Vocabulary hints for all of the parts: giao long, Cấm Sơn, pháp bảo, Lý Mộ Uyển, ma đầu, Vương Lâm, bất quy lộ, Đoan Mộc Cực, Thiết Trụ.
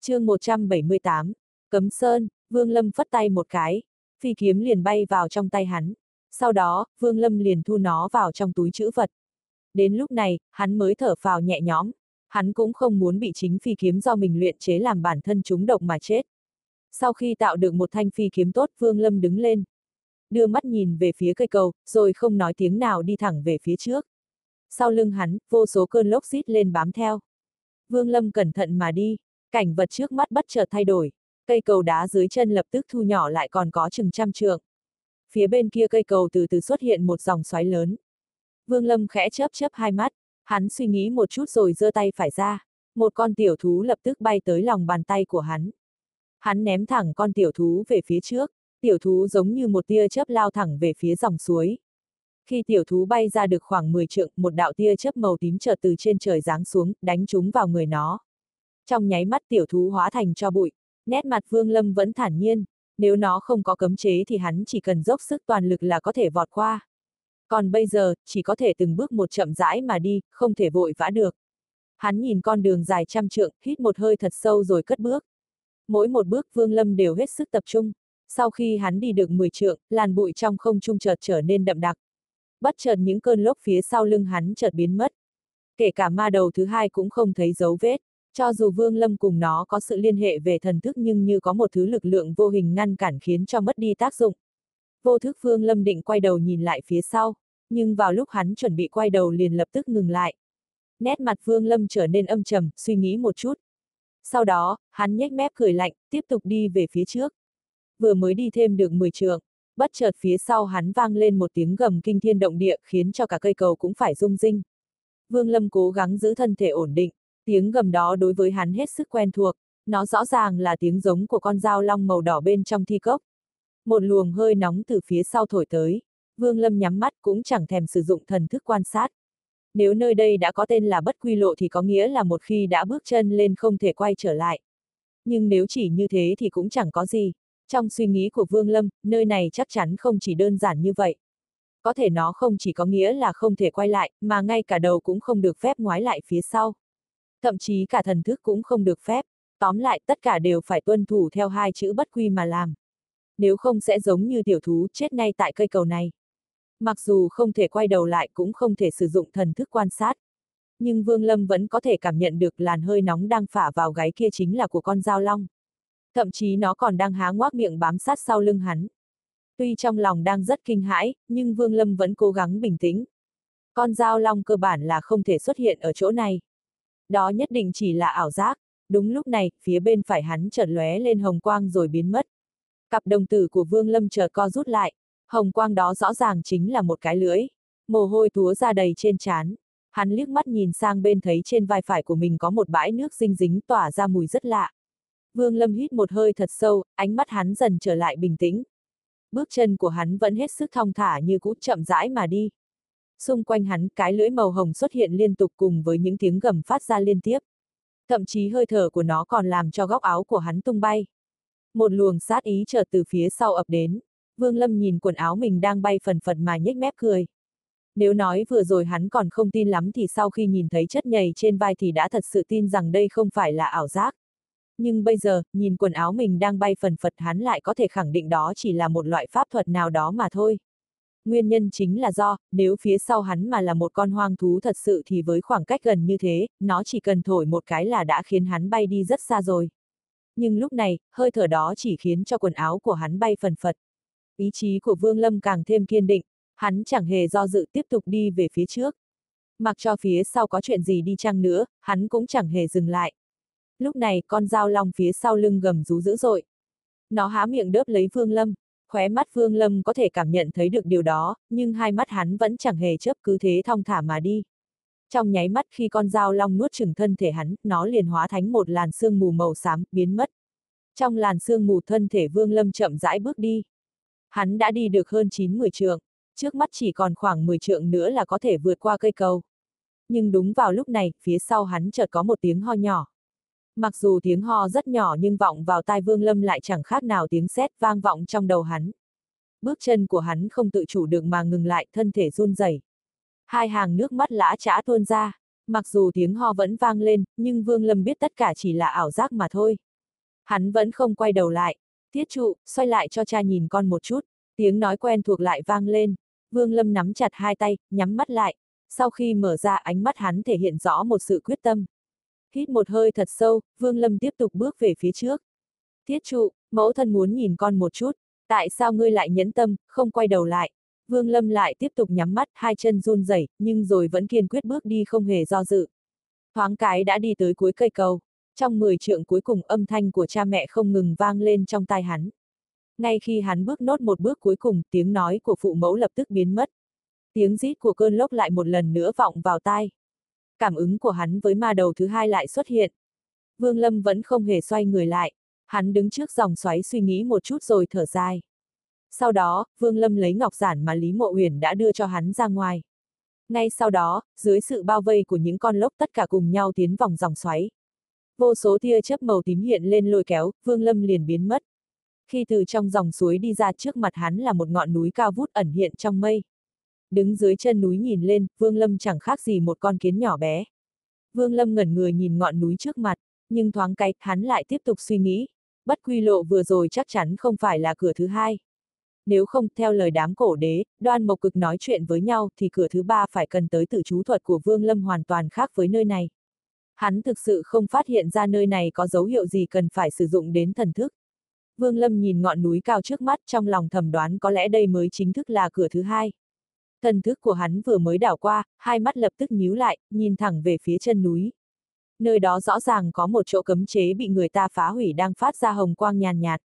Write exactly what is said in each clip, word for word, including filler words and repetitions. Chương một trăm bảy mươi tám, Cấm Sơn, Vương Lâm phất tay một cái, phi kiếm liền bay vào trong tay hắn. Sau đó, Vương Lâm liền thu nó vào trong túi trữ vật. Đến lúc này, hắn mới thở phào nhẹ nhõm. Hắn cũng không muốn bị chính phi kiếm do mình luyện chế làm bản thân trúng độc mà chết. Sau khi tạo được một thanh phi kiếm tốt, Vương Lâm đứng lên. Đưa mắt nhìn về phía cây cầu, rồi không nói tiếng nào đi thẳng về phía trước. Sau lưng hắn, vô số cơn lốc rít lên bám theo. Vương Lâm cẩn thận mà đi, cảnh vật trước mắt bất chợt thay đổi. Cây cầu đá dưới chân lập tức thu nhỏ lại còn có chừng trăm trượng. Phía bên kia cây cầu từ từ xuất hiện một dòng xoáy lớn. Vương Lâm khẽ chớp chớp hai mắt, hắn suy nghĩ một chút rồi giơ tay phải ra. Một con tiểu thú lập tức bay tới lòng bàn tay của hắn. Hắn ném thẳng con tiểu thú về phía trước, tiểu thú giống như một tia chớp lao thẳng về phía dòng suối. Khi tiểu thú bay ra được khoảng mười trượng, một đạo tia chớp màu tím chợt từ trên trời giáng xuống, đánh trúng vào người nó. Trong nháy mắt tiểu thú hóa thành tro bụi, nét mặt Vương Lâm vẫn thản nhiên, nếu nó không có cấm chế thì hắn chỉ cần dốc sức toàn lực là có thể vọt qua. Còn bây giờ, chỉ có thể từng bước một chậm rãi mà đi, không thể vội vã được. Hắn nhìn con đường dài trăm trượng, hít một hơi thật sâu rồi cất bước. Mỗi một bước Vương Lâm đều hết sức tập trung. Sau khi hắn đi được mười trượng, làn bụi trong không trung chợt trở nên đậm đặc. Bất chợt những cơn lốc phía sau lưng hắn chợt biến mất. Kể cả ma đầu thứ hai cũng không thấy dấu vết, cho dù Vương Lâm cùng nó có sự liên hệ về thần thức nhưng như có một thứ lực lượng vô hình ngăn cản khiến cho mất đi tác dụng. Vô thức Vương Lâm định quay đầu nhìn lại phía sau, nhưng vào lúc hắn chuẩn bị quay đầu liền lập tức ngừng lại. Nét mặt Vương Lâm trở nên âm trầm, suy nghĩ một chút. Sau đó, hắn nhếch mép cười lạnh, tiếp tục đi về phía trước. Vừa mới đi thêm được mười trượng, bất chợt phía sau hắn vang lên một tiếng gầm kinh thiên động địa khiến cho cả cây cầu cũng phải rung rinh. Vương Lâm cố gắng giữ thân thể ổn định, tiếng gầm đó đối với hắn hết sức quen thuộc, nó rõ ràng là tiếng giống của con giao long màu đỏ bên trong thi cốc. Một luồng hơi nóng từ phía sau thổi tới, Vương Lâm nhắm mắt cũng chẳng thèm sử dụng thần thức quan sát. Nếu nơi đây đã có tên là bất quy lộ thì có nghĩa là một khi đã bước chân lên không thể quay trở lại. Nhưng nếu chỉ như thế thì cũng chẳng có gì. Trong suy nghĩ của Vương Lâm, nơi này chắc chắn không chỉ đơn giản như vậy. Có thể nó không chỉ có nghĩa là không thể quay lại, mà ngay cả đầu cũng không được phép ngoái lại phía sau. Thậm chí cả thần thức cũng không được phép. Tóm lại, tất cả đều phải tuân thủ theo hai chữ bất quy mà làm. Nếu không sẽ giống như tiểu thú chết ngay tại cây cầu này. Mặc dù không thể quay đầu lại cũng không thể sử dụng thần thức quan sát. Nhưng Vương Lâm vẫn có thể cảm nhận được làn hơi nóng đang phả vào gáy kia chính là của con giao long. Thậm chí nó còn đang há ngoác miệng bám sát sau lưng hắn. Tuy trong lòng đang rất kinh hãi, nhưng Vương Lâm vẫn cố gắng bình tĩnh. Con giao long cơ bản là không thể xuất hiện ở chỗ này. Đó nhất định chỉ là ảo giác. Đúng lúc này, phía bên phải hắn chợt lóe lên hồng quang rồi biến mất. Cặp đồng tử của Vương Lâm chợt co rút lại. Hồng quang đó rõ ràng chính là một cái lưỡi. Mồ hôi túa ra đầy trên trán. Hắn liếc mắt nhìn sang bên thấy trên vai phải của mình có một bãi nước dính dính tỏa ra mùi rất lạ. Vương Lâm hít một hơi thật sâu, ánh mắt hắn dần trở lại bình tĩnh. Bước chân của hắn vẫn hết sức thong thả như cũ, chậm rãi mà đi. Xung quanh hắn, cái lưỡi màu hồng xuất hiện liên tục cùng với những tiếng gầm phát ra liên tiếp. Thậm chí hơi thở của nó còn làm cho góc áo của hắn tung bay. Một luồng sát ý chợt từ phía sau ập đến. Vương Lâm nhìn quần áo mình đang bay phần phật mà nhếch mép cười. Nếu nói vừa rồi hắn còn không tin lắm thì sau khi nhìn thấy chất nhầy trên vai thì đã thật sự tin rằng đây không phải là ảo giác. Nhưng bây giờ, nhìn quần áo mình đang bay phần phật hắn lại có thể khẳng định đó chỉ là một loại pháp thuật nào đó mà thôi. Nguyên nhân chính là do, nếu phía sau hắn mà là một con hoang thú thật sự thì với khoảng cách gần như thế, nó chỉ cần thổi một cái là đã khiến hắn bay đi rất xa rồi. Nhưng lúc này, hơi thở đó chỉ khiến cho quần áo của hắn bay phần phật. Ý chí của Vương Lâm càng thêm kiên định, hắn chẳng hề do dự tiếp tục đi về phía trước. Mặc cho phía sau có chuyện gì đi chăng nữa, hắn cũng chẳng hề dừng lại. Lúc này, con dao long phía sau lưng gầm rú dữ dội. Nó há miệng đớp lấy Vương Lâm, khóe mắt Vương Lâm có thể cảm nhận thấy được điều đó, nhưng hai mắt hắn vẫn chẳng hề chớp cứ thế thong thả mà đi. Trong nháy mắt khi con dao long nuốt chửng thân thể hắn, nó liền hóa thành một làn sương mù màu xám, biến mất. Trong làn sương mù thân thể Vương Lâm chậm rãi bước đi. Hắn đã đi được hơn chín mươi trượng, trước mắt chỉ còn khoảng mười trượng nữa là có thể vượt qua cây cầu. Nhưng đúng vào lúc này, phía sau hắn chợt có một tiếng ho nhỏ. Mặc dù tiếng ho rất nhỏ nhưng vọng vào tai Vương Lâm lại chẳng khác nào tiếng sét vang vọng trong đầu hắn. Bước chân của hắn không tự chủ được mà ngừng lại, thân thể run rẩy. Hai hàng nước mắt lã chã tuôn ra, mặc dù tiếng ho vẫn vang lên, nhưng Vương Lâm biết tất cả chỉ là ảo giác mà thôi. Hắn vẫn không quay đầu lại. Thiết Trụ, xoay lại cho cha nhìn con một chút. Tiếng nói quen thuộc lại vang lên. Vương Lâm nắm chặt hai tay, nhắm mắt lại. Sau khi mở ra ánh mắt hắn thể hiện rõ một sự quyết tâm. Hít một hơi thật sâu, Vương Lâm tiếp tục bước về phía trước. Thiết Trụ, mẫu thân muốn nhìn con một chút. Tại sao ngươi lại nhẫn tâm, không quay đầu lại? Vương Lâm lại tiếp tục nhắm mắt, hai chân run rẩy, nhưng rồi vẫn kiên quyết bước đi không hề do dự. Thoáng cái đã đi tới cuối cây cầu. Trong mười trượng cuối cùng âm thanh của cha mẹ không ngừng vang lên trong tai hắn. Ngay khi hắn bước nốt một bước cuối cùng, tiếng nói của phụ mẫu lập tức biến mất. Tiếng rít của cơn lốc lại một lần nữa vọng vào tai. Cảm ứng của hắn với ma đầu thứ hai lại xuất hiện. Vương Lâm vẫn không hề xoay người lại. Hắn đứng trước dòng xoáy suy nghĩ một chút rồi thở dài. Sau đó, Vương Lâm lấy ngọc giản mà Lý Mộ Uyển đã đưa cho hắn ra ngoài. Ngay sau đó, dưới sự bao vây của những con lốc tất cả cùng nhau tiến vòng dòng xoáy. Vô số tia chớp màu tím hiện lên lôi kéo, Vương Lâm liền biến mất. Khi từ trong dòng suối đi ra, trước mặt hắn là một ngọn núi cao vút ẩn hiện trong mây. Đứng dưới chân núi nhìn lên, Vương Lâm chẳng khác gì một con kiến nhỏ bé. Vương Lâm ngẩn người nhìn ngọn núi trước mặt, nhưng thoáng cái, hắn lại tiếp tục suy nghĩ. Bất quy lộ vừa rồi chắc chắn không phải là cửa thứ hai. Nếu không, theo lời đám cổ đế, Đoan Mộc Cực nói chuyện với nhau, thì cửa thứ ba phải cần tới tử chú thuật của Vương Lâm hoàn toàn khác với nơi này. Hắn thực sự không phát hiện ra nơi này có dấu hiệu gì cần phải sử dụng đến thần thức. Vương Lâm nhìn ngọn núi cao trước mắt, trong lòng thầm đoán có lẽ đây mới chính thức là cửa thứ hai. Thần thức của hắn vừa mới đảo qua, hai mắt lập tức nhíu lại, nhìn thẳng về phía chân núi. Nơi đó rõ ràng có một chỗ cấm chế bị người ta phá hủy đang phát ra hồng quang nhàn nhạt.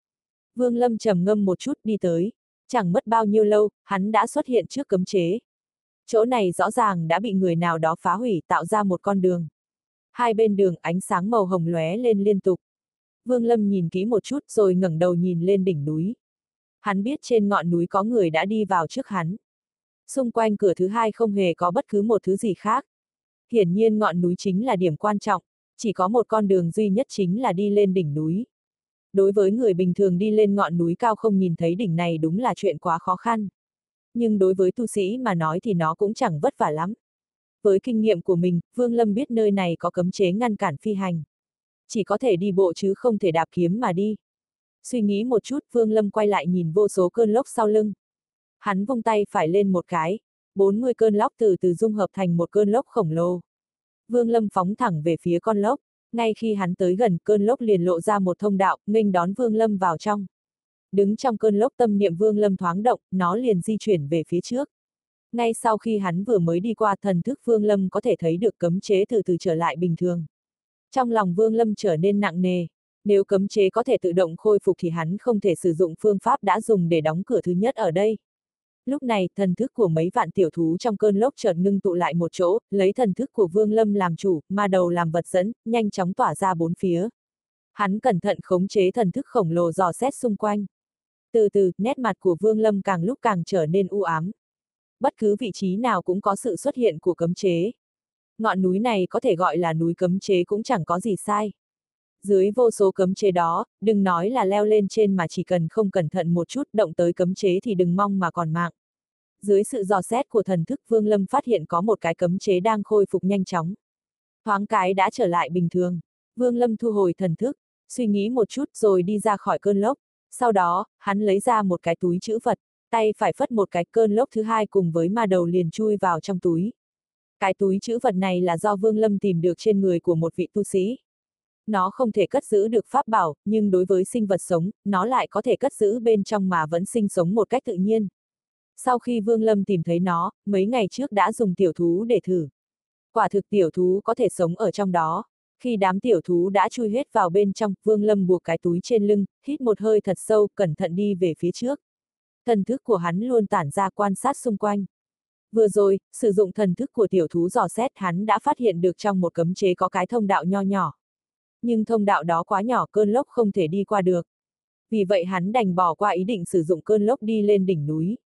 Vương Lâm trầm ngâm một chút đi tới. Chẳng mất bao nhiêu lâu, hắn đã xuất hiện trước cấm chế. Chỗ này rõ ràng đã bị người nào đó phá hủy, tạo ra một con đường. Hai bên đường ánh sáng màu hồng lóe lên liên tục. Vương Lâm nhìn kỹ một chút rồi ngẩng đầu nhìn lên đỉnh núi. Hắn biết trên ngọn núi có người đã đi vào trước hắn. Xung quanh cửa thứ hai không hề có bất cứ một thứ gì khác. Hiển nhiên ngọn núi chính là điểm quan trọng, chỉ có một con đường duy nhất chính là đi lên đỉnh núi. Đối với người bình thường đi lên ngọn núi cao không nhìn thấy đỉnh này đúng là chuyện quá khó khăn. Nhưng đối với tu sĩ mà nói thì nó cũng chẳng vất vả lắm. Với kinh nghiệm của mình, Vương Lâm biết nơi này có cấm chế ngăn cản phi hành. Chỉ có thể đi bộ chứ không thể đạp kiếm mà đi. Suy nghĩ một chút, Vương Lâm quay lại nhìn vô số cơn lốc sau lưng. Hắn vung tay phải lên một cái, bốn mươi cơn lốc từ từ dung hợp thành một cơn lốc khổng lồ. Vương Lâm phóng thẳng về phía con lốc, ngay khi hắn tới gần, cơn lốc liền lộ ra một thông đạo, nghênh đón Vương Lâm vào trong. Đứng trong cơn lốc, tâm niệm Vương Lâm thoáng động, nó liền di chuyển về phía trước. Ngay sau khi hắn vừa mới đi qua, thần thức Vương Lâm có thể thấy được cấm chế từ từ trở lại bình thường. Trong lòng Vương Lâm trở nên nặng nề, nếu cấm chế có thể tự động khôi phục thì hắn không thể sử dụng phương pháp đã dùng để đóng cửa thứ nhất ở đây. Lúc này, thần thức của mấy vạn tiểu thú trong cơn lốc chợt ngưng tụ lại một chỗ, lấy thần thức của Vương Lâm làm chủ, ma đầu làm vật dẫn, nhanh chóng tỏa ra bốn phía. Hắn cẩn thận khống chế thần thức khổng lồ dò xét xung quanh. Từ từ, nét mặt của Vương Lâm càng lúc càng trở nên u ám. Bất cứ vị trí nào cũng có sự xuất hiện của cấm chế. Ngọn núi này có thể gọi là núi cấm chế cũng chẳng có gì sai. Dưới vô số cấm chế đó, đừng nói là leo lên trên mà chỉ cần không cẩn thận một chút động tới cấm chế thì đừng mong mà còn mạng. Dưới sự dò xét của thần thức, Vương Lâm phát hiện có một cái cấm chế đang khôi phục nhanh chóng. Thoáng cái đã trở lại bình thường. Vương Lâm thu hồi thần thức, suy nghĩ một chút rồi đi ra khỏi cơn lốc. Sau đó, hắn lấy ra một cái túi trữ vật, tay phải phất một cái, cơn lốc thứ hai cùng với ma đầu liền chui vào trong túi. Cái túi trữ vật này là do Vương Lâm tìm được trên người của một vị tu sĩ. Nó không thể cất giữ được pháp bảo, nhưng đối với sinh vật sống, nó lại có thể cất giữ bên trong mà vẫn sinh sống một cách tự nhiên. Sau khi Vương Lâm tìm thấy nó, mấy ngày trước đã dùng tiểu thú để thử. Quả thực tiểu thú có thể sống ở trong đó. Khi đám tiểu thú đã chui hết vào bên trong, Vương Lâm buộc cái túi trên lưng, hít một hơi thật sâu, cẩn thận đi về phía trước. Thần thức của hắn luôn tản ra quan sát xung quanh. Vừa rồi, sử dụng thần thức của tiểu thú dò xét, hắn đã phát hiện được trong một cấm chế có cái thông đạo nho nhỏ. Nhưng thông đạo đó quá nhỏ, cơn lốc không thể đi qua được. Vì vậy hắn đành bỏ qua ý định sử dụng cơn lốc đi lên đỉnh núi.